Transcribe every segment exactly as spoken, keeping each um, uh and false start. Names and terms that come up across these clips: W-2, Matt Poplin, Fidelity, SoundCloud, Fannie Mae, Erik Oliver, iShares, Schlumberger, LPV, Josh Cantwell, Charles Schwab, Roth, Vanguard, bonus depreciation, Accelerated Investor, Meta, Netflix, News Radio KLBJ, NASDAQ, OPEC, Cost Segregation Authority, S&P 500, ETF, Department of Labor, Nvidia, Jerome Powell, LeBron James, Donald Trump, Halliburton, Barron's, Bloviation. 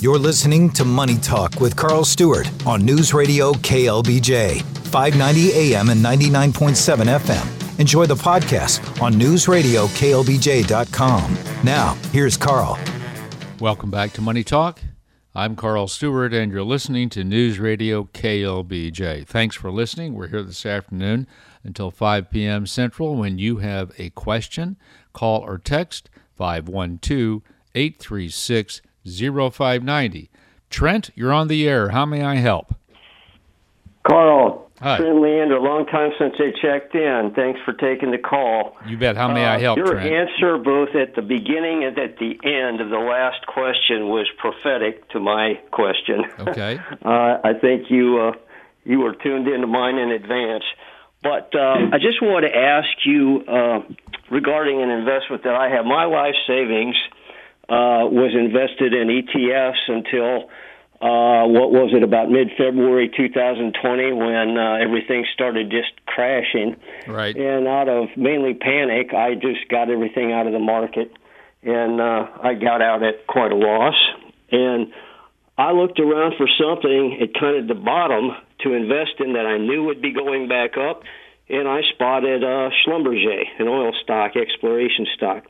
You're listening to Money Talk with Carl Stuart on News Radio K L B J, five ninety A M and ninety-nine point seven F M. Enjoy the podcast on news radio K L B J dot com. Now, here's Carl. Welcome back to Money Talk. I'm Carl Stuart, and you're listening to News Radio K L B J. Thanks for listening. We're here this afternoon until five p.m. Central. When you have a question, call or text five one two, eight three six, zero five nine zero. Trent, you're on the air. How may I help? Carl, hi. Trent Leander, long time since I checked in. Thanks for taking the call. You bet. How may uh, I help, your Trent? Your answer both at the beginning and at the end of the last question was prophetic to my question. Okay. uh, I think you uh, you were tuned into mine in advance. But uh, I just want to ask you uh, regarding an investment that I have. My life savings uh, was invested in E T Fs until, uh, what was it, about mid-February two thousand twenty, when uh, everything started just crashing. Right. And out of mainly panic, I just got everything out of the market, and uh, I got out at quite a loss. And I looked around for something at kind of the bottom to invest in that I knew would be going back up, and I spotted uh, Schlumberger, an oil stock, exploration stock.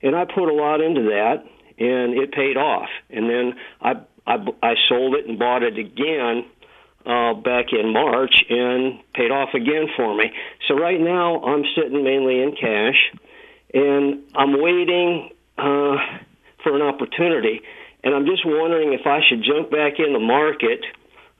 And I put a lot into that, and it paid off. And then I, I, I sold it and bought it again uh, back in March, and paid off again for me. So right now I'm sitting mainly in cash, and I'm waiting uh, for an opportunity. And I'm just wondering if I should jump back in the market,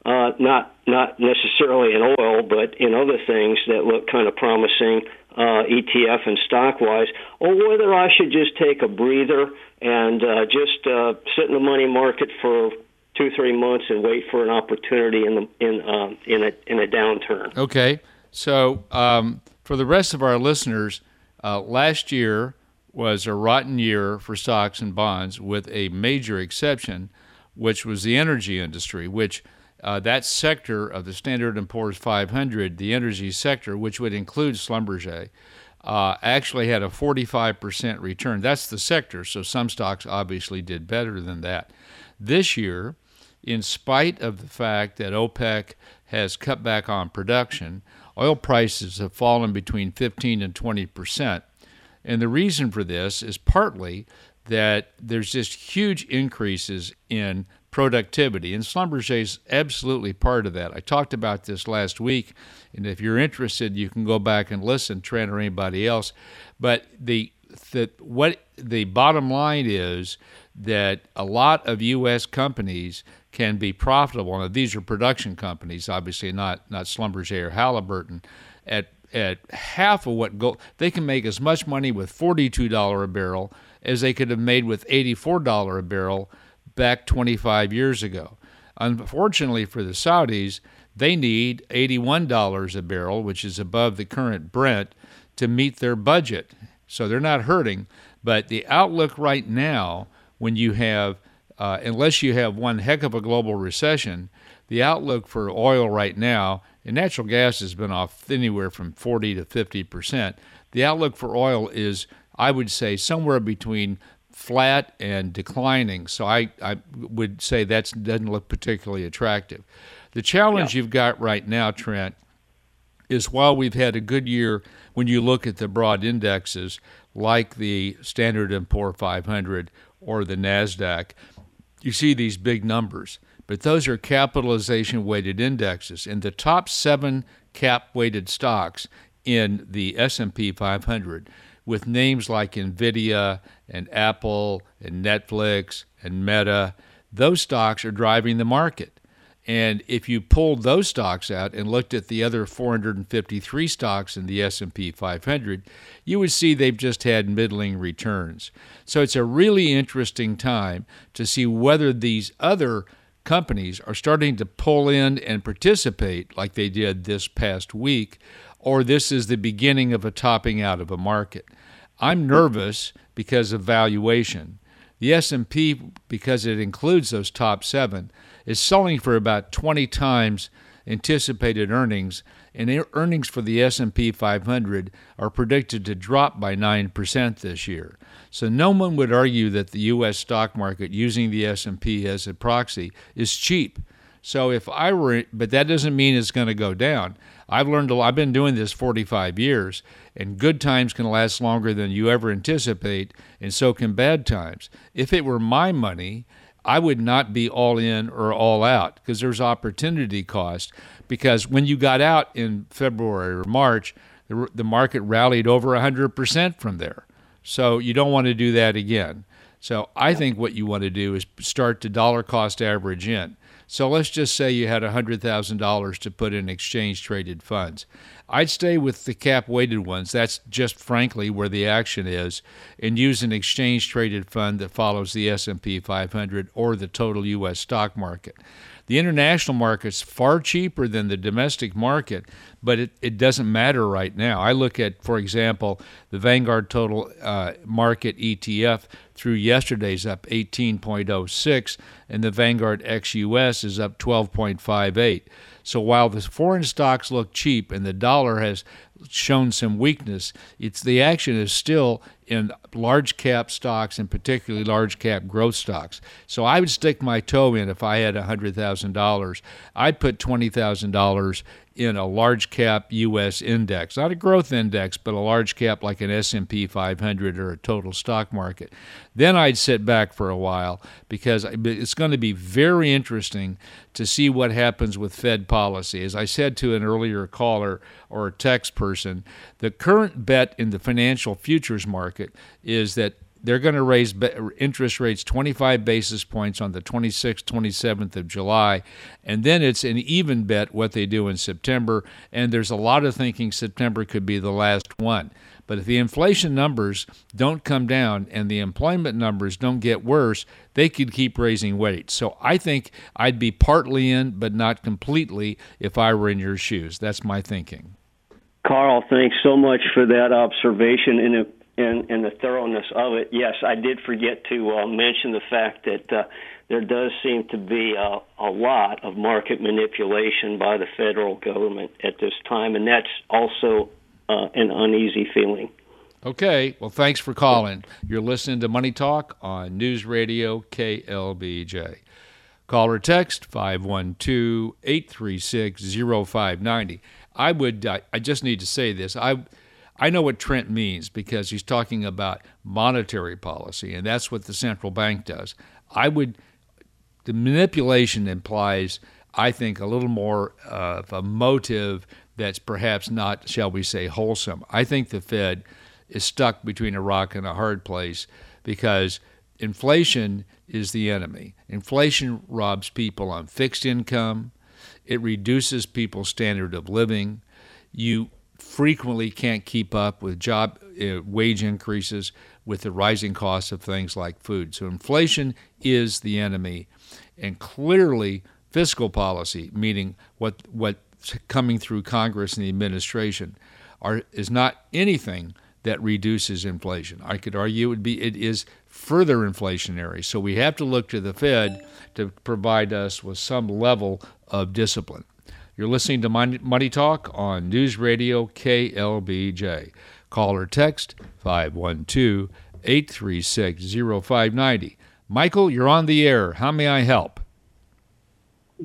uh, not not necessarily in oil, but in other things that look kind of promising, uh, E T F and stock-wise, or whether I should just take a breather and uh, just uh, sit in the money market for two, three months and wait for an opportunity in the, in uh, in a in a downturn. Okay. So um, for the rest of our listeners, uh, last year was a rotten year for stocks and bonds, with a major exception, which was the energy industry, which uh, that sector of the Standard and Poor's five hundred, the energy sector, which would include Schlumberger, uh, actually had a forty-five percent return. That's the sector, so some stocks obviously did better than that. This year, in spite of the fact that OPEC has cut back on production, oil prices have fallen between fifteen and twenty percent. And the reason for this is partly that there's just huge increases in productivity, and Schlumberger is absolutely part of that. I talked about this last week, and if you're interested, you can go back and listen, Trent or anybody else. But the, the what the bottom line is that a lot of U S companies can be profitable. Now, these are production companies, obviously not not Schlumberger or Halliburton, at at half of what gold. They can make as much money with forty-two dollars a barrel as they could have made with eighty-four dollars a barrel back twenty-five years ago. Unfortunately for the Saudis, they need eighty-one dollars a barrel, which is above the current Brent, to meet their budget. So they're not hurting. But the outlook right now, when you have, uh, unless you have one heck of a global recession, the outlook for oil right now, and natural gas has been off anywhere from forty to fifty percent. The outlook for oil is, I would say, somewhere between flat and declining. So I, I would say that doesn't look particularly attractive. The challenge yeah. you've got right now, Trent, is while we've had a good year when you look at the broad indexes like the Standard and Poor five hundred or the NASDAQ, you see these big numbers. But those are capitalization-weighted indexes. And the top seven cap-weighted stocks in the S and P five hundred, with names like Nvidia and Apple and Netflix and Meta, those stocks are driving the market. And if you pulled those stocks out and looked at the other four hundred fifty-three stocks in the S and P five hundred, you would see they've just had middling returns. So it's a really interesting time to see whether these other companies are starting to pull in and participate like they did this past week, or this is the beginning of a topping out of a market. I'm nervous because of valuation. The S and P, because it includes those top seven, is selling for about twenty times anticipated earnings, and earnings for the S and P five hundred are predicted to drop by nine percent this year. So no one would argue that the U S stock market, using the S and P as a proxy, is cheap. So if I were, but that doesn't mean it's going to go down. I've learned a lot. I've been doing this forty-five years, and good times can last longer than you ever anticipate, and so can bad times. If it were my money, I would not be all in or all out, because there's opportunity cost. Because when you got out in February or March, the, the market rallied over one hundred percent from there. So you don't want to do that again. So I think what you want to do is start to dollar cost average in. So let's just say you had one hundred thousand dollars to put in exchange-traded funds. I'd stay with the cap-weighted ones. That's just, frankly, where the action is, and use an exchange-traded fund that follows the S and P five hundred or the total U S stock market. The international market's far cheaper than the domestic market, but it, it doesn't matter right now. I look at, for example, the Vanguard Total uh, Market E T F through yesterday's up eighteen point oh six, and the Vanguard X U S is up twelve point five eight. So while the foreign stocks look cheap and the dollar has shown some weakness, it's the action is still in large cap stocks, and particularly large cap growth stocks. So I would stick my toe in. If I had one hundred thousand dollars, I'd put twenty thousand dollars in a large cap U S index, not a growth index, but a large cap like an S and P five hundred or a total stock market. Then I'd sit back for a while, because it's going to be very interesting to see what happens with Fed policy. As I said to an earlier caller or a text person, the current bet in the financial futures market is that they're going to raise interest rates twenty-five basis points on the twenty-sixth, twenty-seventh of July, and then it's an even bet what they do in September, and there's a lot of thinking September could be the last one. But if the inflation numbers don't come down and the employment numbers don't get worse, they could keep raising rates. So I think I'd be partly in, but not completely, if I were in your shoes. That's my thinking. Carl, thanks so much for that observation and a And, and the thoroughness of it. Yes, I did forget to uh, mention the fact that uh, there does seem to be a, a lot of market manipulation by the federal government at this time, and that's also uh, an uneasy feeling. Okay. Well, thanks for calling. You're listening to Money Talk on News Radio K L B J. Call or text five one two, eight three six, zero five nine zero. I would, uh, I just need to say this. I I know what Trent means, because he's talking about monetary policy, and that's what the central bank does. I would, the manipulation implies, I think, a little more of a motive that's perhaps not, shall we say, wholesome. I think the Fed is stuck between a rock and a hard place, because inflation is the enemy. Inflation robs people on fixed income. It reduces people's standard of living. You frequently can't keep up with job uh, wage increases with the rising costs of things like food. So inflation is the enemy, and clearly fiscal policy, meaning what what's coming through Congress and the administration, are is not anything that reduces inflation. I could argue it would be it is further inflationary. So we have to look to the Fed to provide us with some level of discipline. You're listening to Money Talk on News Radio K L B J. Call or text five one two, eight three six, zero five nine zero. Michael, you're on the air. How may I help?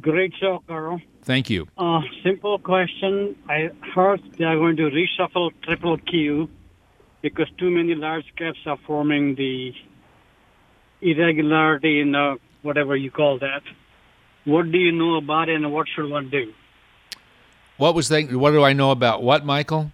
Great show, Carl. Thank you. Uh, simple question. I heard they are going to reshuffle triple Q because too many large caps are forming the irregularity in the, whatever you call that. What do you know about it, and what should one do? What was that? What do I know about what, Michael?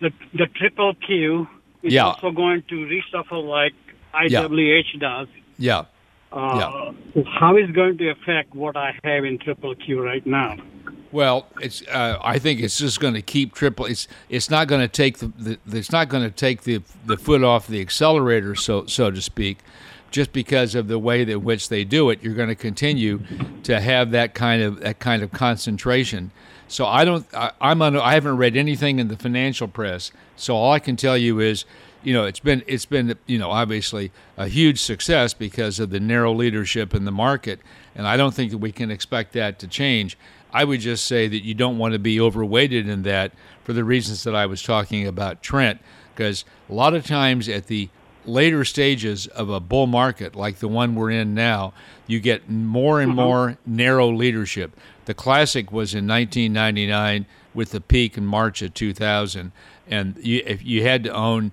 The the triple Q is yeah. also going to reshuffle like I W H yeah. does. Yeah. Uh, yeah. How is it going to affect what I have in triple Q right now? Well, it's. Uh, I think it's just going to keep triple. It's. It's not going to take the, the. It's not going to take the the foot off the accelerator, so so to speak. Just because of the way in which they do it, you're going to continue to have that kind of that kind of concentration. So I don't, I, I'm, un, I haven't read anything in the financial press. So all I can tell you is you know, it's been it's been you know obviously a huge success because of the narrow leadership in the market, and I don't think that we can expect that to change. I would just say that you don't want to be overweighted in that for the reasons that I was talking about, Trent, because a lot of times at the later stages of a bull market like the one we're in now, you get more and mm-hmm. more narrow leadership. The classic was in nineteen ninety-nine with the peak in March of two thousand, and you, if you had to own,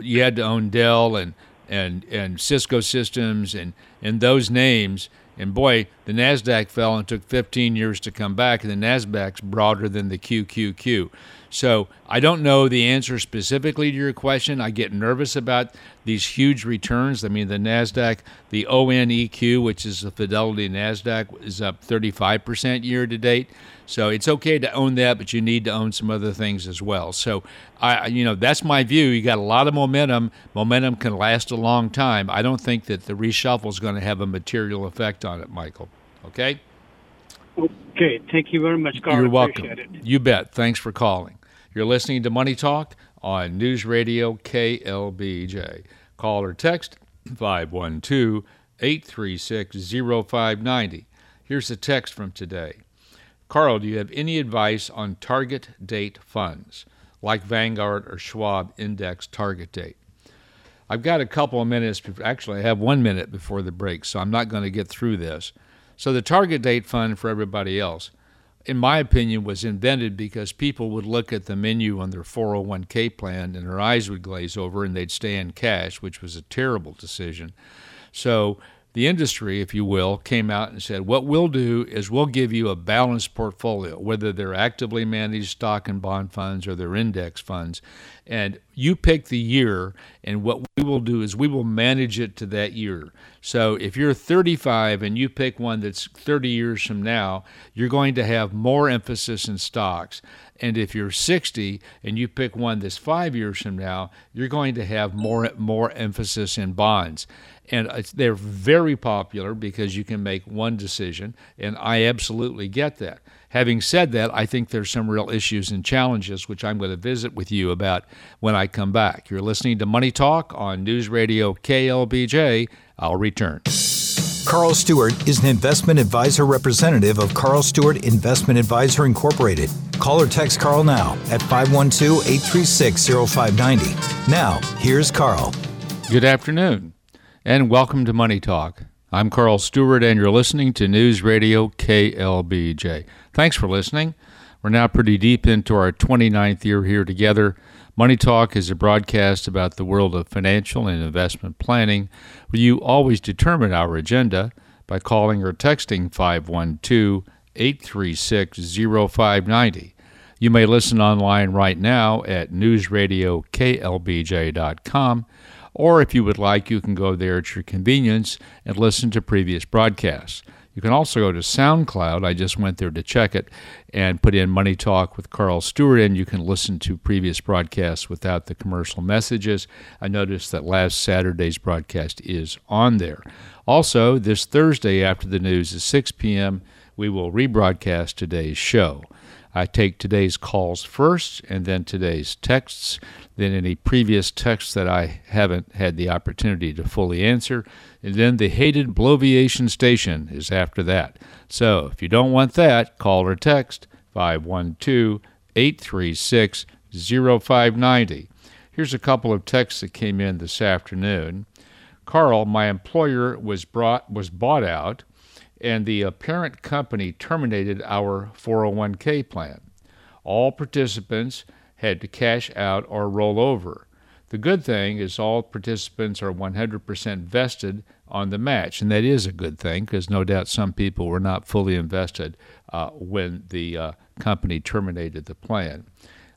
you had to own Dell and and and Cisco Systems and and those names. And boy, the NASDAQ fell and took fifteen years to come back, and the NASDAQ's broader than the Q Q Q. So I don't know the answer specifically to your question. I get nervous about these huge returns. I mean, the NASDAQ, the O N E Q, which is the Fidelity NASDAQ, is up thirty-five percent year to date. So it's okay to own that, but you need to own some other things as well. So, I, you know, that's my view. You got a lot of momentum. Momentum can last a long time. I don't think that the reshuffle is going to have a material effect on it, Michael. Okay? Okay. Thank you very much, Carl. You're welcome. Appreciate it. You bet. Thanks for calling. You're listening to Money Talk on News Radio K L B J. Call or text five one two, eight three six, zero five nine zero. Here's a text from today. Carl, do you have any advice on target date funds like Vanguard or Schwab index target date? I've got a couple of minutes. Actually, I have one minute before the break, so I'm not going to get through this. So the target date fund for everybody else, in my opinion, was invented because people would look at the menu on their four oh one k plan and their eyes would glaze over and they'd stay in cash, which was a terrible decision. So the industry, if you will, came out and said, what we'll do is we'll give you a balanced portfolio, whether they're actively managed stock and bond funds or they're index funds. And you pick the year, and what we will do is we will manage it to that year. So if you're thirty-five and you pick one that's thirty years from now, you're going to have more emphasis in stocks. And if you're sixty and you pick one that's five years from now, you're going to have more more emphasis in bonds. And it's, they're very popular because you can make one decision, and I absolutely get that. Having said that, I think there's some real issues and challenges, which I'm going to visit with you about when I come back. You're listening to Money Talk on News Radio K L B J. I'll return. Carl Stuart is an investment advisor representative of Carl Stuart Investment Advisor Incorporated. Call or text Carl now at five one two, eight three six, zero five nine zero. Now, here's Carl. Good afternoon, and welcome to Money Talk. I'm Carl Stuart, and you're listening to News Radio K L B J. Thanks for listening. We're now pretty deep into our twenty-ninth year here together. Money Talk is a broadcast about the world of financial and investment planning, where you always determine our agenda by calling or texting five one two, eight three six, zero five nine zero. You may listen online right now at news radio k l b j dot com, or if you would like, you can go there at your convenience and listen to previous broadcasts. You can also go to SoundCloud. I just went there to check it and put in Money Talk with Carl Stuart, and you can listen to previous broadcasts without the commercial messages. I noticed that last Saturday's broadcast is on there. Also, this Thursday after the news at six p.m., we will rebroadcast today's show. I take today's calls first and then today's texts, then any previous texts that I haven't had the opportunity to fully answer, and then the hated Bloviation Station is after that. So if you don't want that, call or text five one two, eight three six, zero five nine zero. Here's a couple of texts that came in this afternoon. Carl, my employer was brought was bought out, and the parent company terminated our four oh one k plan. All participants had to cash out or roll over. The good thing is all participants are one hundred percent vested on the match, and that is a good thing because no doubt some people were not fully invested uh, when the uh, company terminated the plan.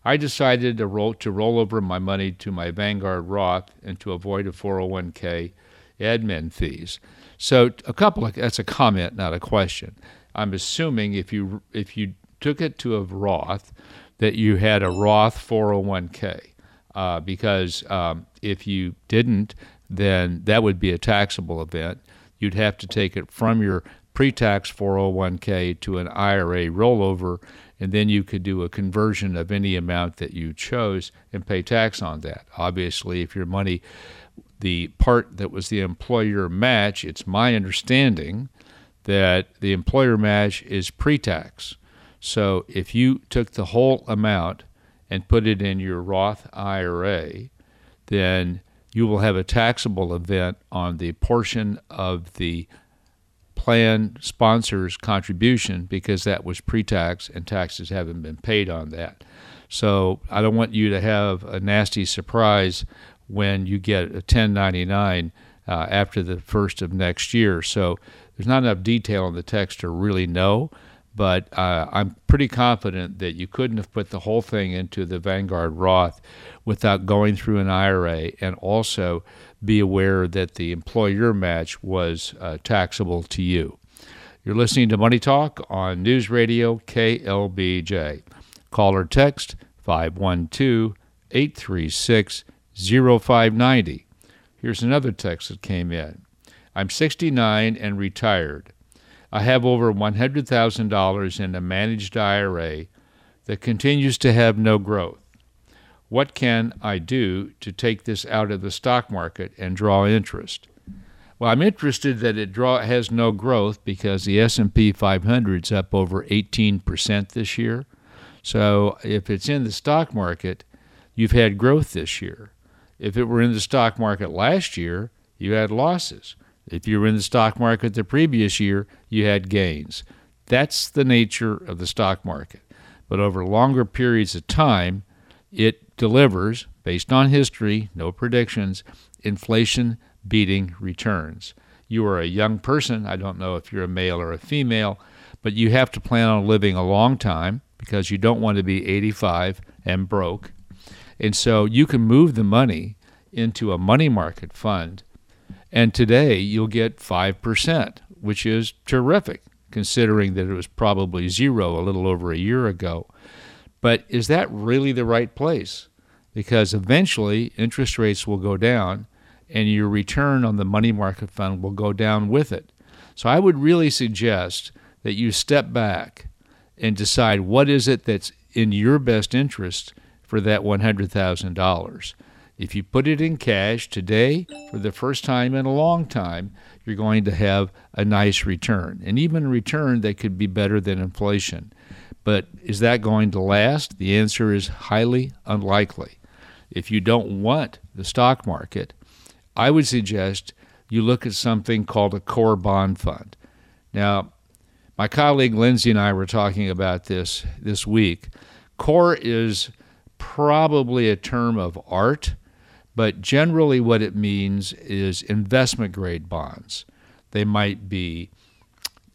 I decided to roll, to roll over my money to my Vanguard Roth and to avoid a four oh one k admin fees. So a couple of, that's a comment, not a question. I'm assuming if you if you took it to a Roth, that you had a Roth four oh one k, uh, because um, if you didn't, then that would be a taxable event. You'd have to take it from your pre-tax four oh one k to an I R A rollover, and then you could do a conversion of any amount that you chose and pay tax on that. Obviously, if your money, the part that was the employer match, it's my understanding that the employer match is pre-tax. So if you took the whole amount and put it in your Roth I R A, then you will have a taxable event on the portion of the plan sponsor's contribution, because that was pre-tax and taxes haven't been paid on that. So I don't want you to have a nasty surprise when you get a ten ninety-nine uh, after the first of next year. So there's not enough detail in the text to really know, but uh, I'm pretty confident that you couldn't have put the whole thing into the Vanguard Roth without going through an I R A, and also be aware that the employer match was uh, taxable to you. You're listening to Money Talk on News Radio K L B J. Call or text five one two, eight three six, zero five nine zero. Here's another text that came in. I'm sixty-nine and retired. I have over one hundred thousand dollars in a managed I R A that continues to have no growth. What can I do to take this out of the stock market and draw interest? Well, I'm interested that it draw has no growth because the S and P five hundred's up over eighteen percent this year. So if it's in the stock market, you've had growth this year. If it were in the stock market last year, you had losses. If you were in the stock market the previous year, you had gains. That's the nature of the stock market. But over longer periods of time, it delivers, based on history, no predictions, inflation beating returns. You are a young person. I don't know if you're a male or a female, but you have to plan on living a long time because you don't want to be eighty-five and broke. And so you can move the money into a money market fund, and today you'll get five percent, which is terrific, considering that it was probably zero a little over a year ago. But is that really the right place? Because eventually interest rates will go down and your return on the money market fund will go down with it. So I would really suggest that you step back and decide what is it that's in your best interest for that one hundred thousand dollars. If you put it in cash today, for the first time in a long time, you're going to have a nice return, and even a return that could be better than inflation. But is that going to last? The answer is highly unlikely. If you don't want the stock market, I would suggest you look at something called a core bond fund. Now, my colleague Lindsay and I were talking about this this week. Core is probably a term of art, but generally what it means is investment-grade bonds. They might be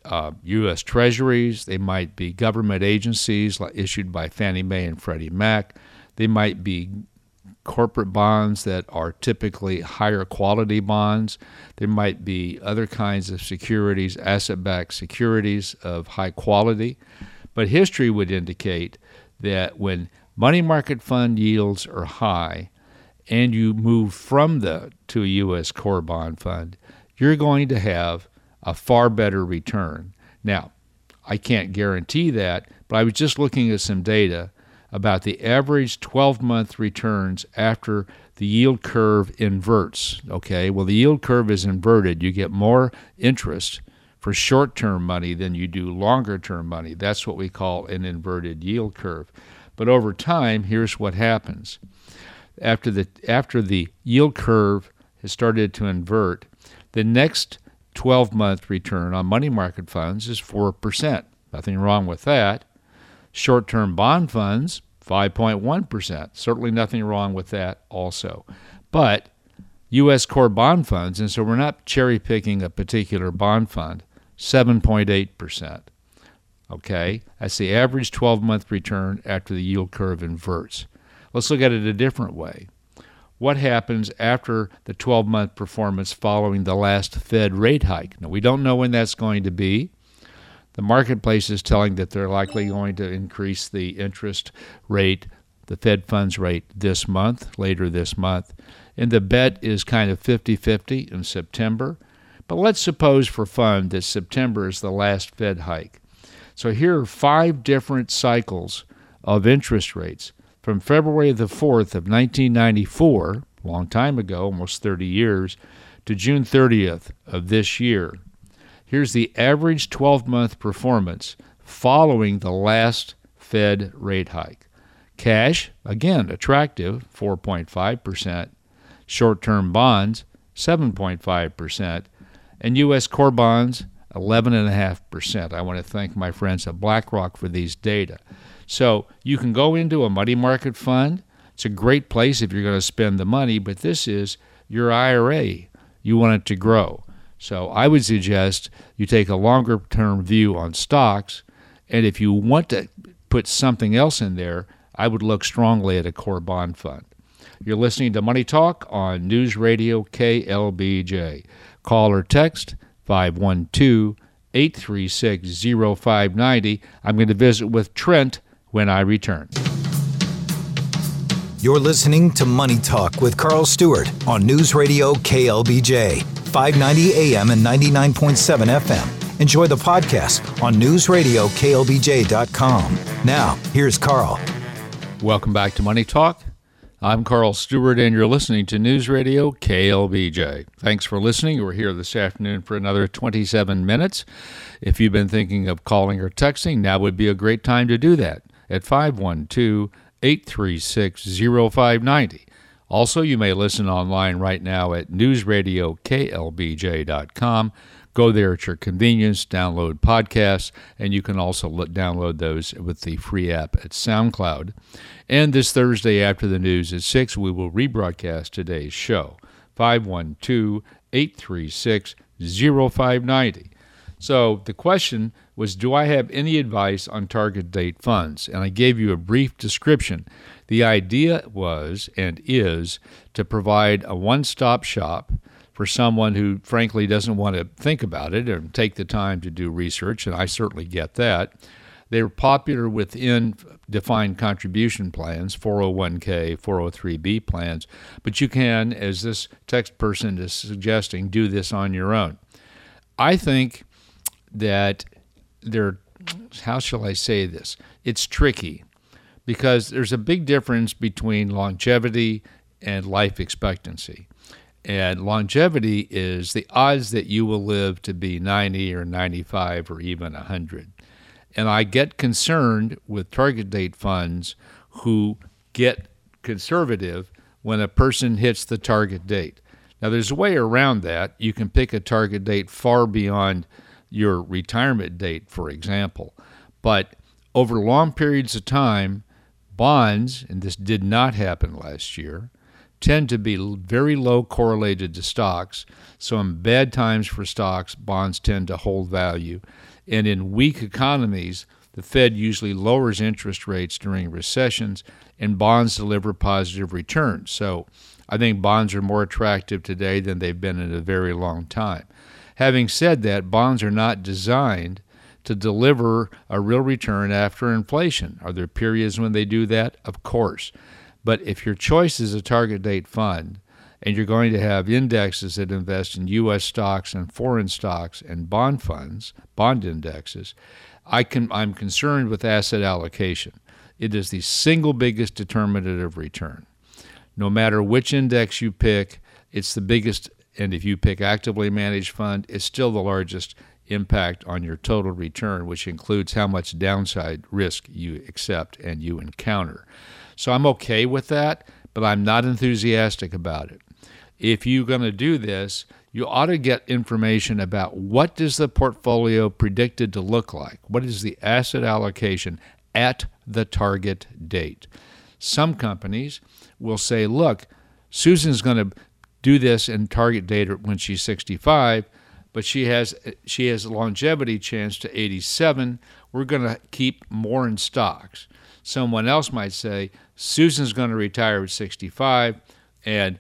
uh, U S Treasuries. They might be government agencies like issued by Fannie Mae and Freddie Mac. They might be corporate bonds that are typically higher quality bonds. There might be other kinds of securities, asset-backed securities of high quality. But history would indicate that when money market fund yields are high, and you move from that to a U S core bond fund, you're going to have a far better return. Now, I can't guarantee that, but I was just looking at some data about the average twelve-month returns after the yield curve inverts. Okay, well, the yield curve is inverted. You get more interest for short-term money than you do longer-term money. That's what we call an inverted yield curve. But over time, here's what happens. After the after the yield curve has started to invert, the next twelve-month return on money market funds is four percent. Nothing wrong with that. Short-term bond funds, five point one percent. Certainly nothing wrong with that also. But U S core bond funds, and so we're not cherry-picking a particular bond fund, seven point eight percent. Okay, that's the average twelve-month return after the yield curve inverts. Let's look at it a different way. What happens after the twelve-month performance following the last Fed rate hike? Now, we don't know when that's going to be. The marketplace is telling that they're likely going to increase the interest rate, the Fed funds rate, this month, later this month. And the bet is kind of fifty-fifty in September. But let's suppose for fun that September is the last Fed hike. So here are five different cycles of interest rates from February the fourth of nineteen ninety-four, a long time ago, almost thirty years, to June thirtieth of this year. Here's the average twelve-month performance following the last Fed rate hike. Cash, again, attractive, four point five percent. Short-term bonds, seven point five percent. And U S core bonds, eleven point five percent. I want to thank my friends at BlackRock for these data. So you can go into a money market fund. It's a great place if you're going to spend the money, but this is your I R A. You want it to grow. So I would suggest you take a longer-term view on stocks, and if you want to put something else in there, I would look strongly at a core bond fund. You're listening to Money Talk on News Radio K L B J. Call or text five one two, eight three six, zero five nine zero. I'm going to visit with Trent when I return. You're listening to Money Talk with Carl Stuart on News Radio K L B J, five ninety A M and ninety-nine point seven F M. Enjoy the podcast on news radio K L B J dot com. Now, here's Carl. Welcome back to Money Talk. I'm Carl Stuart, and you're listening to News Radio K L B J. Thanks for listening. We're here this afternoon for another twenty-seven minutes. If you've been thinking of calling or texting, now would be a great time to do that at five one two, eight three six, zero five nine zero. Also, you may listen online right now at news radio K L B J dot com. Go there at your convenience, download podcasts, and you can also look, download those with the free app at SoundCloud. And this Thursday after the news at six, we will rebroadcast today's show, five one two, eight three six, zero five nine zero. So the question was, do I have any advice on target date funds? And I gave you a brief description. The idea was and is to provide a one-stop shop for someone who, frankly, doesn't want to think about it and take the time to do research, and I certainly get that. They're popular within defined contribution plans, four oh one k, four oh three b plans, but you can, as this text person is suggesting, do this on your own. I think that they're, how shall I say this? It's tricky because there's a big difference between longevity and life expectancy. And longevity is the odds that you will live to be ninety or ninety-five or even one hundred. And I get concerned with target date funds who get conservative when a person hits the target date. Now, there's a way around that. You can pick a target date far beyond your retirement date, for example. But over long periods of time, bonds, and this did not happen last year, tend to be very low correlated to stocks. So in bad times for stocks, bonds tend to hold value. And in weak economies, the Fed usually lowers interest rates during recessions, and bonds deliver positive returns. So I think bonds are more attractive today than they've been in a very long time. Having said that, bonds are not designed to deliver a real return after inflation. Are there periods when they do that? Of course. But if your choice is a target date fund and you're going to have indexes that invest in U S stocks and foreign stocks and bond funds, bond indexes, I can, I'm concerned with asset allocation. It is the single biggest determinant of return. No matter which index you pick, it's the biggest, and if you pick actively managed fund, it's still the largest impact on your total return, which includes how much downside risk you accept and you encounter. So I'm okay with that, but I'm not enthusiastic about it. If you're going to do this, you ought to get information about what does the portfolio predicted to look like? What is the asset allocation at the target date? Some companies will say, look, Susan's going to do this in target date when she's sixty-five, but she has she has a longevity chance to eighty-seven. We're going to keep more in stocks. Someone else might say, Susan's going to retire at sixty-five, and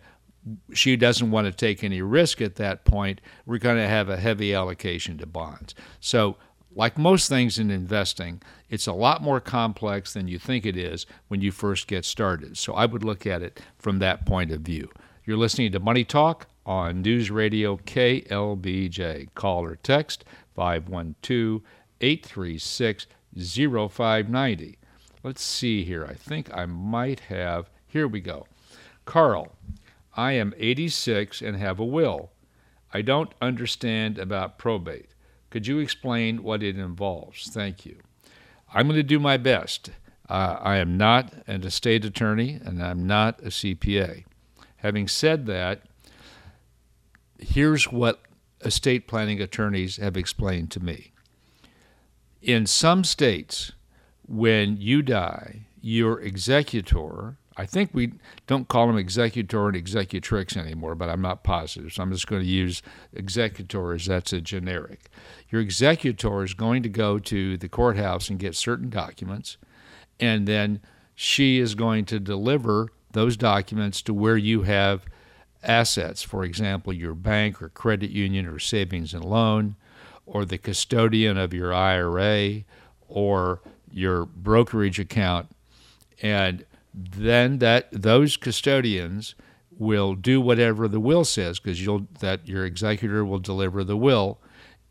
she doesn't want to take any risk at that point. We're going to have a heavy allocation to bonds. So, like most things in investing, it's a lot more complex than you think it is when you first get started. So I would look at it from that point of view. You're listening to Money Talk on News Radio K L B J. Call or text five one two, eight three six, zero five nine zero. Let's see here. I think I might have, here we go. Carl, I am eighty-six and have a will. I don't understand about probate. Could you explain what it involves? Thank you. I'm going to do my best. Uh, I am not an estate attorney, and I'm not a C P A. Having said that, here's what estate planning attorneys have explained to me. In some states, when you die, your executor, I think we don't call them executor and executrix anymore, but I'm not positive, so I'm just going to use executor as that's a generic. Your executor is going to go to the courthouse and get certain documents, and then she is going to deliver those documents to where you have assets, for example, your bank or credit union or savings and loan, or the custodian of your I R A or your brokerage account, and then that those custodians will do whatever the will says, because you'll that your executor will deliver the will,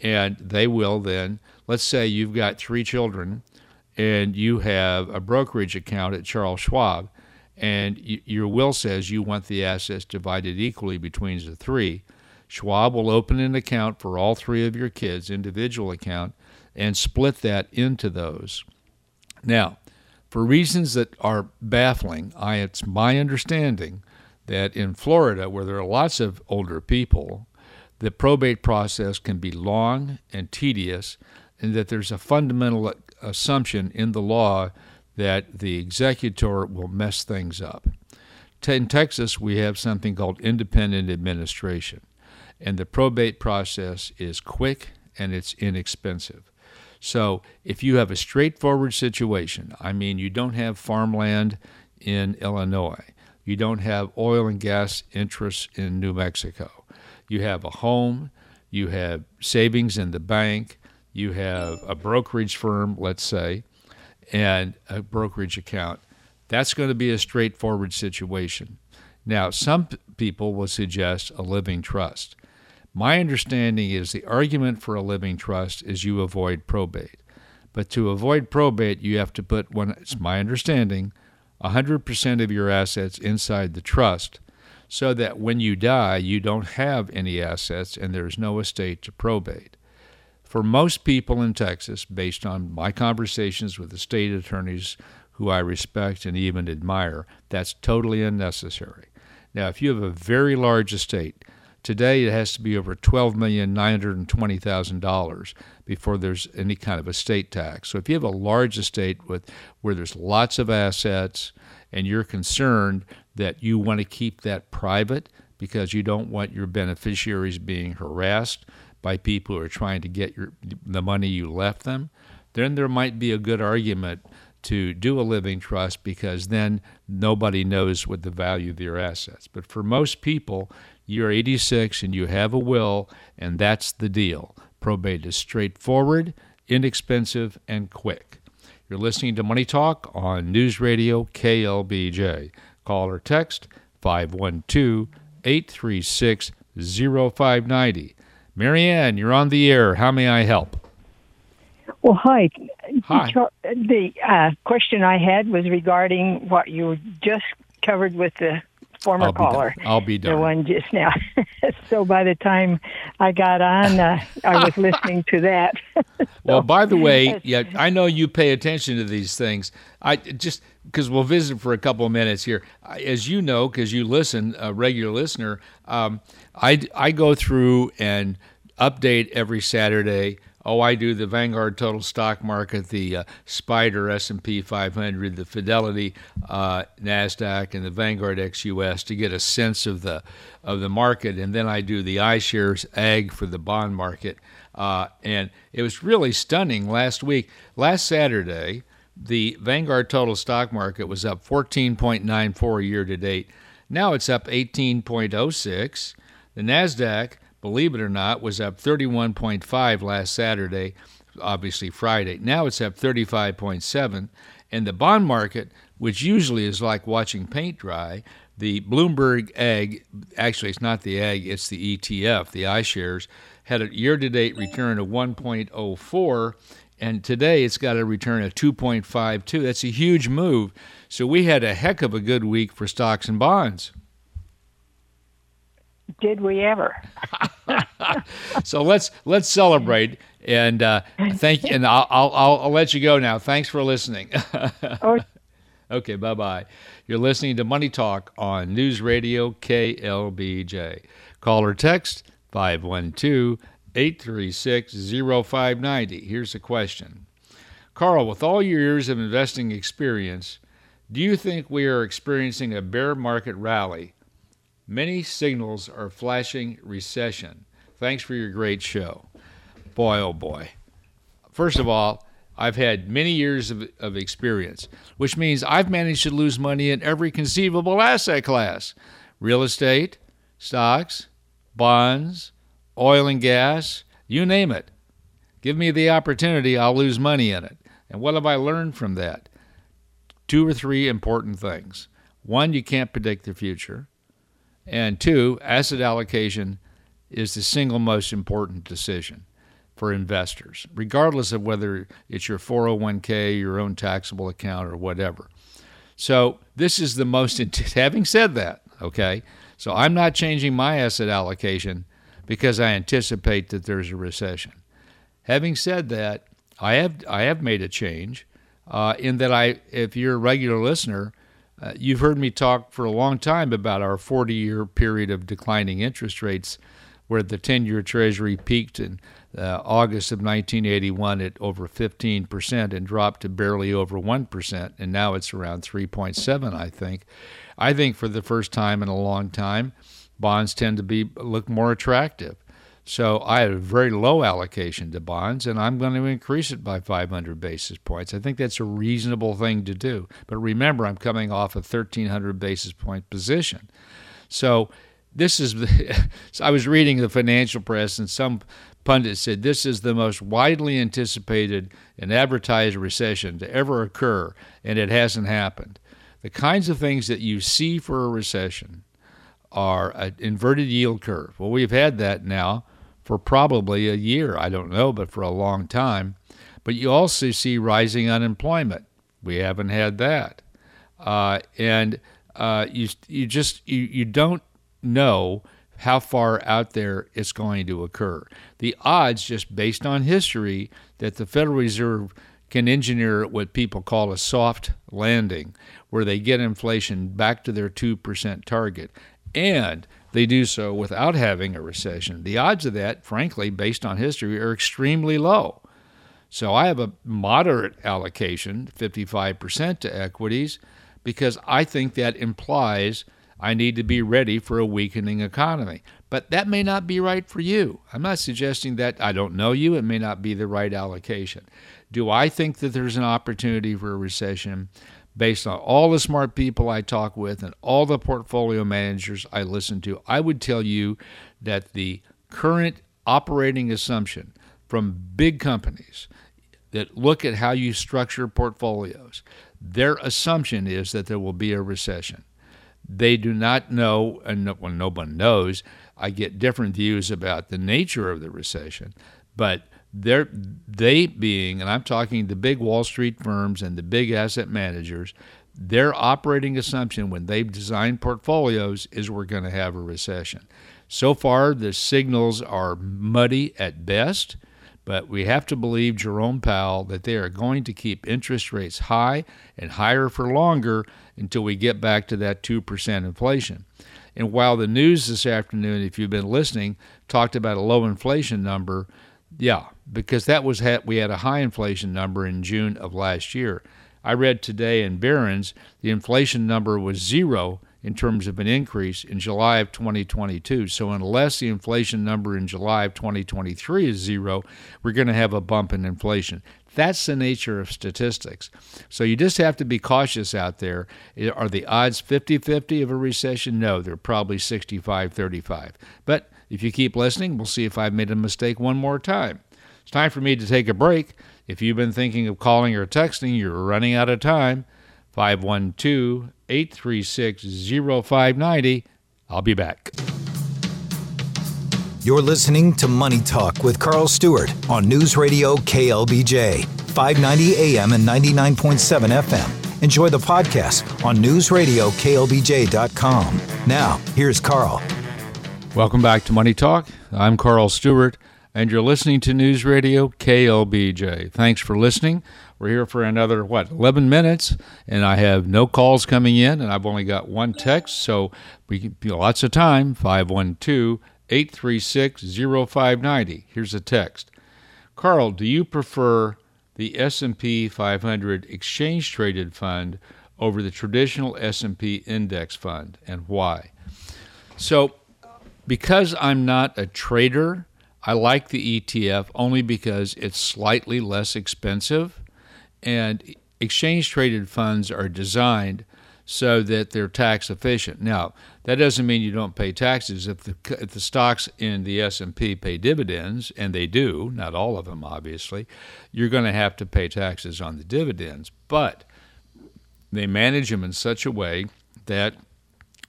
and they will then, let's say you've got three children and you have a brokerage account at Charles Schwab, and you, your will says you want the assets divided equally between the three. Schwab will open an account for all three of your kids, individual account, and split that into those. Now, for reasons that are baffling, I, it's my understanding that in Florida, where there are lots of older people, the probate process can be long and tedious, and that there's a fundamental assumption in the law that the executor will mess things up. In Texas, we have something called independent administration, and the probate process is quick and it's inexpensive. So if you have a straightforward situation, I mean, you don't have farmland in Illinois, you don't have oil and gas interests in New Mexico, you have a home, you have savings in the bank, you have a brokerage firm, let's say, and a brokerage account, that's going to be a straightforward situation. Now, some people will suggest a living trust. My understanding is the argument for a living trust is you avoid probate. But to avoid probate, you have to put, one, it's my understanding, one hundred percent of your assets inside the trust, so that when you die, you don't have any assets and there's no estate to probate. For most people in Texas, based on my conversations with estate attorneys who I respect and even admire, that's totally unnecessary. Now, if you have a very large estate, today it has to be over twelve million nine hundred twenty thousand dollars before there's any kind of estate tax. So if you have a large estate with where there's lots of assets and you're concerned that you want to keep that private because you don't want your beneficiaries being harassed by people who are trying to get your, the money you left them, then there might be a good argument to do a living trust, because then nobody knows what the value of your assets. But for most people, you're eighty-six and you have a will, and that's the deal. Probate is straightforward, inexpensive, and quick. You're listening to Money Talk on News Radio K L B J. Call or text five one two, eight three six, zero five nine zero. Marianne, you're on the air. How may I help? Well, hi. Hi. The uh, question I had was regarding what you just covered with the former I'll caller. Done. I'll be done. The one just now. So by the time I got on, uh, I was listening to that. So, well, by the way, yeah, I know you pay attention to these things. I just because we'll visit for a couple of minutes here. As you know, because you listen, a regular listener, um, I, I go through and update every Saturday. Oh, I do the Vanguard Total Stock Market, the uh, Spider S and P five hundred, the Fidelity uh, NASDAQ, and the Vanguard X U S to get a sense of the of the market, and then I do the iShares Ag for the bond market. Uh, and it was really stunning last week. Last Saturday, the Vanguard Total Stock Market was up fourteen point nine four year to date. Now it's up eighteen point oh six. The NASDAQ, believe it or not, was up thirty-one point five last Saturday, obviously Friday. Now it's up thirty-five point seven. And the bond market, which usually is like watching paint dry, The Bloomberg Ag, actually it's not the Ag, it's the E T F, the iShares, had a year-to-date return of one point oh four, and today it's got a return of two point five two. That's a huge move. So we had a heck of a good week for stocks and bonds. Did we ever? So let's let's celebrate, and uh, thank and I'll, I'll I'll let you go now. Thanks for listening. Okay, bye-bye. You're listening to Money Talk on News Radio K L B J. Call or text five one two, eight three six, zero five nine zero. Here's the question. Carl, with all your years of investing experience, do you think we are experiencing a bear market rally? Many signals are flashing recession. Thanks for your great show. Boy, oh boy. First of all, I've had many years of, of experience, which means I've managed to lose money in every conceivable asset class. Real estate, stocks, bonds, oil and gas, you name it. Give me the opportunity, I'll lose money in it. And what have I learned from that? Two or three important things. One, you can't predict the future. And two, asset allocation is the single most important decision for investors, regardless of whether it's your four oh one k, your own taxable account, or whatever. So this is the most, having said that, okay, so I'm not changing my asset allocation because I anticipate that there's a recession. Having said that, I have I have made a change uh, in that I, if you're a regular listener, uh, you've heard me talk for a long time about our forty-year period of declining interest rates, where the ten-year Treasury peaked in uh, August of nineteen eighty-one at over fifteen percent and dropped to barely over one percent, and now it's around three point seven, I think. I think for the first time in a long time, bonds tend to be look more attractive. So I have a very low allocation to bonds, and I'm going to increase it by five hundred basis points. I think that's a reasonable thing to do. But remember, I'm coming off a thirteen hundred basis point position. So This is, the, so I was reading the financial press, and some pundits said this is the most widely anticipated and advertised recession to ever occur, and it hasn't happened. The kinds of things that you see for a recession are an inverted yield curve. Well, we've had that now for probably a year. I don't know, but for a long time. But you also see rising unemployment. We haven't had that. Uh, and uh, you you just, you, you don't know how far out there it's going to occur. The odds, just based on history, that the Federal Reserve can engineer what people call a soft landing, where they get inflation back to their two percent target, and they do so without having a recession. The odds of that, frankly, based on history, are extremely low. So I have a moderate allocation, fifty-five percent to equities, because I think that implies I need to be ready for a weakening economy. But that may not be right for you. I'm not suggesting that. I don't know you. It may not be the right allocation. Do I think that there's an opportunity for a recession based on all the smart people I talk with and all the portfolio managers I listen to? I would tell you that the current operating assumption from big companies that look at how you structure portfolios, their assumption is that there will be a recession. They do not know, and no, well, no one knows. I get different views about the nature of the recession, but they're, they being, and I'm talking the big Wall Street firms and the big asset managers, their operating assumption when they've designed portfolios is we're going to have a recession. So far, the signals are muddy at best, but we have to believe Jerome Powell that they are going to keep interest rates high and higher for longer until we get back to that two percent inflation. And while the news this afternoon, if you've been listening, talked about a low inflation number, yeah, because that was we had a high inflation number in June of last year. I read today in Barron's the inflation number was zero in terms of an increase in July of twenty twenty-two. So unless the inflation number in July of twenty twenty-three is zero, we're going to have a bump in inflation. That's the nature of statistics. So you just have to be cautious out there. Are the odds fifty-fifty of a recession? No, they're probably sixty-five thirty-five. But if you keep listening, we'll see if I've made a mistake one more time. It's time for me to take a break. If you've been thinking of calling or texting, you're running out of time. five one two, eight three six, zero five nine zero. I'll be back. You're listening to Money Talk with Carl Stuart on News Radio K L B J, five ninety A M and ninety-nine point seven F M. Enjoy the podcast on news radio K L B J dot com. Now, here's Carl. Welcome back to Money Talk. I'm Carl Stuart, and you're listening to News Radio K L B J. Thanks for listening. We're here for another, what, eleven minutes, and I have no calls coming in, and I've only got one text, so we can, you know, lots of time, five one two, eight three six, zero five nine zero. Here's a text. Carl, do you prefer the S and P five hundred exchange-traded fund over the traditional S and P index fund, and why? So because I'm not a trader, I like the E T F only because it's slightly less expensive, and exchange-traded funds are designed so that they're tax efficient. Now, that doesn't mean you don't pay taxes. If the, if the stocks in the S and P pay dividends, and they do, not all of them obviously, you're going to have to pay taxes on the dividends. But they manage them in such a way that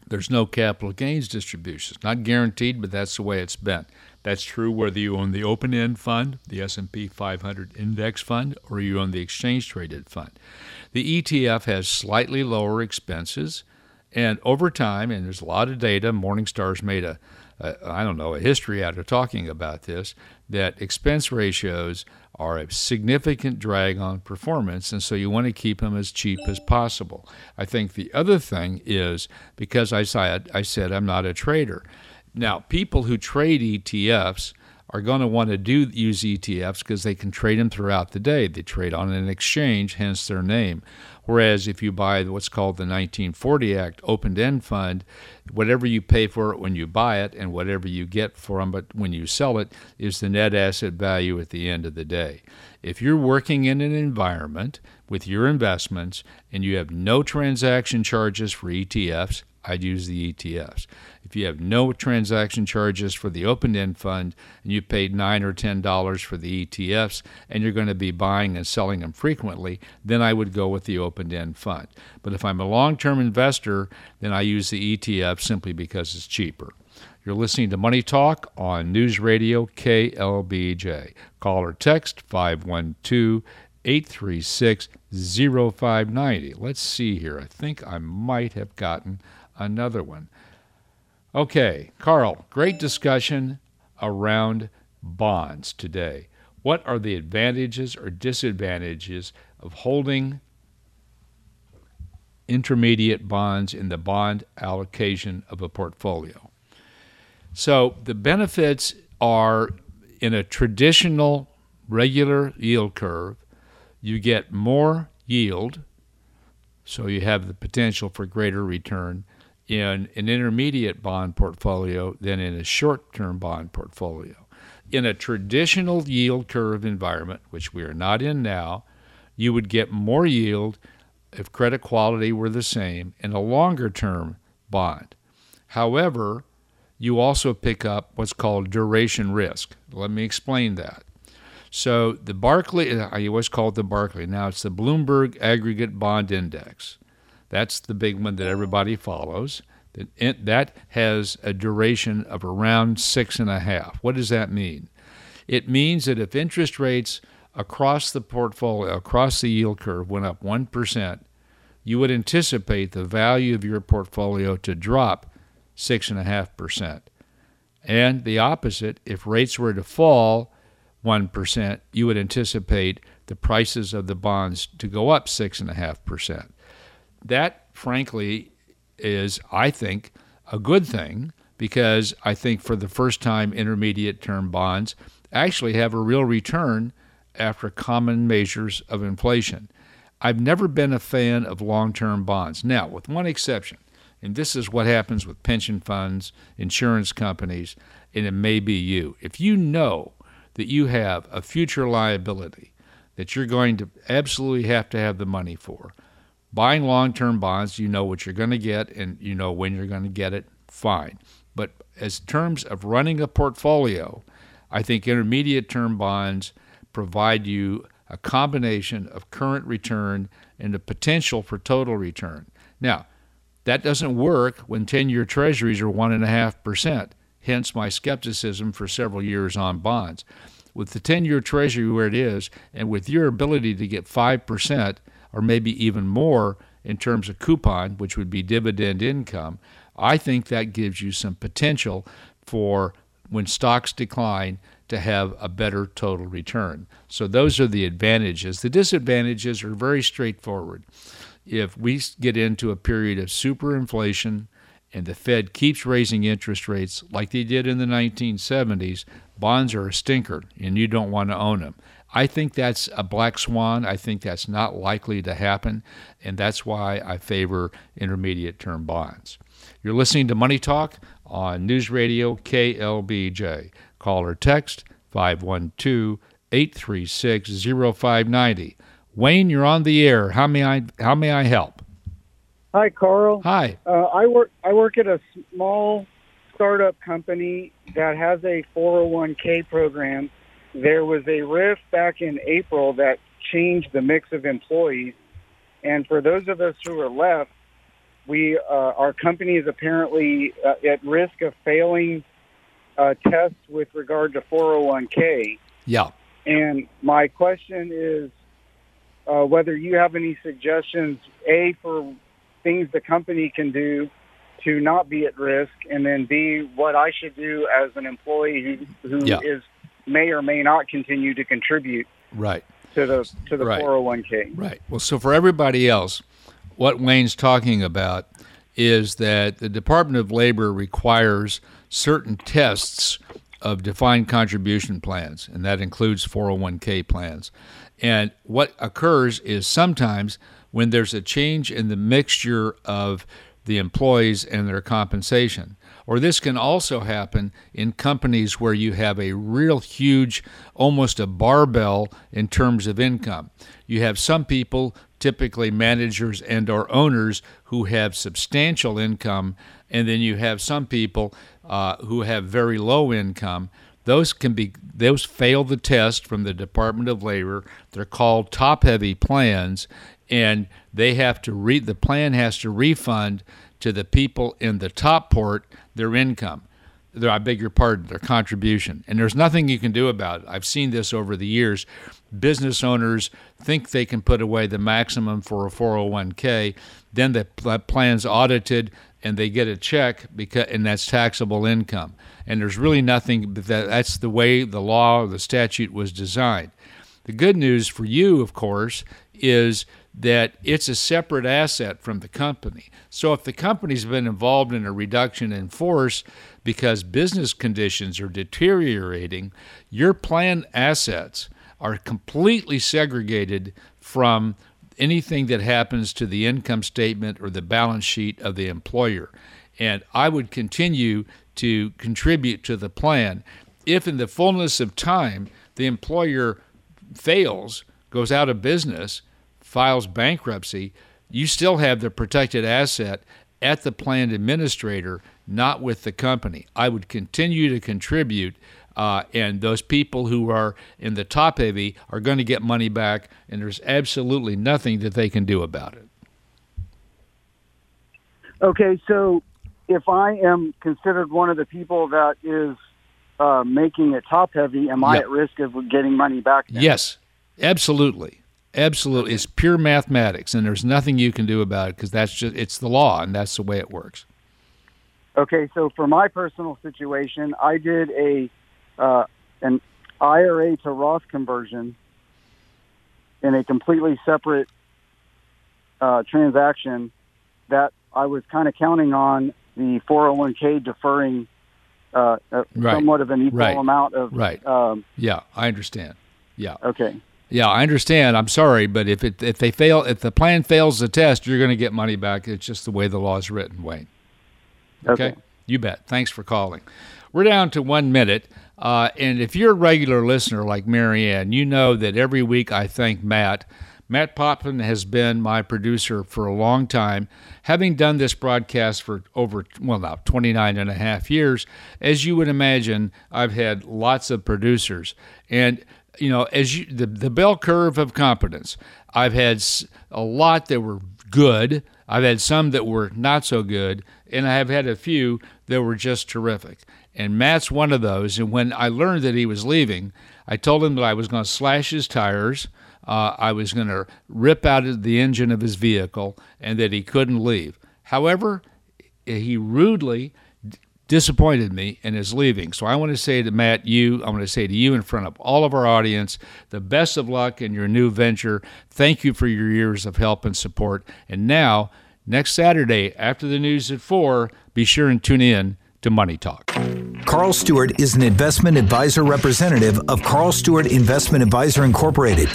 there's no capital gains distributions. Not guaranteed, but that's the way it's been. That's true whether you own the open-end fund, the S and P five hundred index fund, or you own the exchange-traded fund. The E T F has slightly lower expenses, and over time, and there's a lot of data, Morningstar's made a, a I don't know, a history out of talking about this, that expense ratios are a significant drag on performance, and so you want to keep them as cheap as possible. I think the other thing is, because I said, I said I'm not a trader. Now, people who trade E T Fs are going to want to do use E T Fs because they can trade them throughout the day. They trade on an exchange, hence their name. Whereas if you buy what's called the nineteen forty Act open-end fund, whatever you pay for it when you buy it and whatever you get for them but when you sell it is the net asset value at the end of the day. If you're working in an environment with your investments and you have no transaction charges for E T Fs, I'd use the E T Fs. If you have no transaction charges for the open-end fund and you paid nine dollars or ten dollars for the E T Fs and you're going to be buying and selling them frequently, then I would go with the open-end fund. But if I'm a long-term investor, then I use the E T F simply because it's cheaper. You're listening to Money Talk on News Radio K L B J. Call or text five one two, eight three six, zero five nine zero. Let's see here. I think I might have gotten another one. Okay, Carl, great discussion around bonds today. What are the advantages or disadvantages of holding intermediate bonds in the bond allocation of a portfolio? So the benefits are in a traditional regular yield curve, you get more yield, so you have the potential for greater return in an intermediate bond portfolio than in a short-term bond portfolio. In a traditional yield curve environment, which we are not in now, you would get more yield if credit quality were the same in a longer-term bond. However, you also pick up what's called duration risk. Let me explain that. So the Barclay, I always call it the Barclay, now it's the Bloomberg Aggregate Bond Index. That's the big one that everybody follows. That has a duration of around six and a half. What does that mean? It means that if interest rates across the portfolio, across the yield curve went up one percent, you would anticipate the value of your portfolio to drop six and a half percent. And the opposite, if rates were to fall one percent, you would anticipate the prices of the bonds to go up six and a half percent. That, frankly, is, I think, a good thing because I think for the first time, intermediate-term bonds actually have a real return after common measures of inflation. I've never been a fan of long-term bonds. Now, with one exception, and this is what happens with pension funds, insurance companies, and it may be you. If you know that you have a future liability that you're going to absolutely have to have the money for, buying long-term bonds, you know what you're going to get and you know when you're going to get it, fine. But as terms of running a portfolio, I think intermediate-term bonds provide you a combination of current return and the potential for total return. Now, that doesn't work when ten-year treasuries are one point five percent, hence my skepticism for several years on bonds. With the ten-year treasury where it is, and with your ability to get five percent or maybe even more in terms of coupon, which would be dividend income, I think that gives you some potential for when stocks decline to have a better total return. So those are the advantages. The disadvantages are very straightforward. If we get into a period of super inflation and the Fed keeps raising interest rates like they did in the nineteen seventies, bonds are a stinker and you don't want to own them. I think that's a black swan. I think that's not likely to happen, and that's why I favor intermediate-term bonds. You're listening to Money Talk on News Radio K L B J. Call or text five one two, eight three six, zero five nine zero. Wayne, you're on the air. How may I how may I help? Hi, Carl. Hi. Uh, I work I work at a small startup company that has a four oh one k program. There was a R I F back in April that changed the mix of employees, and for those of us who are left, we uh, our company is apparently uh, at risk of failing uh, tests with regard to four oh one k. Yeah. And my question is uh, whether you have any suggestions, A, for things the company can do to not be at risk, and then B, what I should do as an employee who, who yeah. is may or may not continue to contribute right. to the to the right. four oh one k. Right. Well, so for everybody else, what Wayne's talking about is that the Department of Labor requires certain tests of defined contribution plans, and that includes four oh one k plans. And what occurs is sometimes when there's a change in the mixture of the employees and their compensation. Or this can also happen in companies where you have a real huge, almost a barbell in terms of income. You have some people, typically managers and or owners, who have substantial income, and then you have some people uh, who have very low income. Those can be those fail the test from the Department of Labor. They're called top-heavy plans, and they have to re- the plan has to refund to the people in the top port their income, their, I beg your pardon, their contribution. And there's nothing you can do about it. I've seen this over the years. Business owners think they can put away the maximum for a four oh one k. Then the plan's audited and they get a check, because and that's taxable income. And there's really nothing, but that, that's the way the law or the statute was designed. The good news for you, of course, is that it's a separate asset from the company. So if the company's been involved in a reduction in force because business conditions are deteriorating, your plan assets are completely segregated from anything that happens to the income statement or the balance sheet of the employer. And I would continue to contribute to the plan. If in the fullness of time the employer fails, goes out of business, files bankruptcy, you still have the protected asset at the plan administrator, not with the company. I would continue to contribute, uh, and those people who are in the top heavy are going to get money back, and there's absolutely nothing that they can do about it. Okay, so if I am considered one of the people that is uh, making it top heavy, am I yep. at risk of getting money back then? Yes, absolutely. Absolutely. It's pure mathematics, and there's nothing you can do about it because that's just it's the law, and that's the way it works. Okay, so for my personal situation, I did a uh, an I R A to Roth conversion in a completely separate uh, transaction that I was kind of counting on the four oh one k deferring uh, a right. somewhat of an equal right. amount of... Right. Um, yeah, I understand. Yeah. Okay. Yeah, I understand. I'm sorry, but if it if they fail, if the plan fails the test, you're going to get money back. It's just the way the law is written, Wayne. Okay? Okay. You bet. Thanks for calling. We're down to one minute, uh, and if you're a regular listener like Marianne, you know that every week I thank Matt. Matt Poplin has been my producer for a long time, having done this broadcast for over, well, now twenty-nine and a half years. As you would imagine, I've had lots of producers, and you know, as you, the, the bell curve of competence. I've had a lot that were good. I've had some that were not so good, and I have had a few that were just terrific. And Matt's one of those. And when I learned that he was leaving, I told him that I was going to slash his tires. Uh, I was going to rip out the engine of his vehicle and that he couldn't leave. However, he rudely disappointed me in his leaving. So I want to say to Matt, you, I want to say to you in front of all of our audience, the best of luck in your new venture. Thank you for your years of help and support. And now, next Saturday, after the news at four, be sure and tune in to Money Talk. Carl Stuart is an investment advisor representative of Carl Stuart Investment Advisor Incorporated.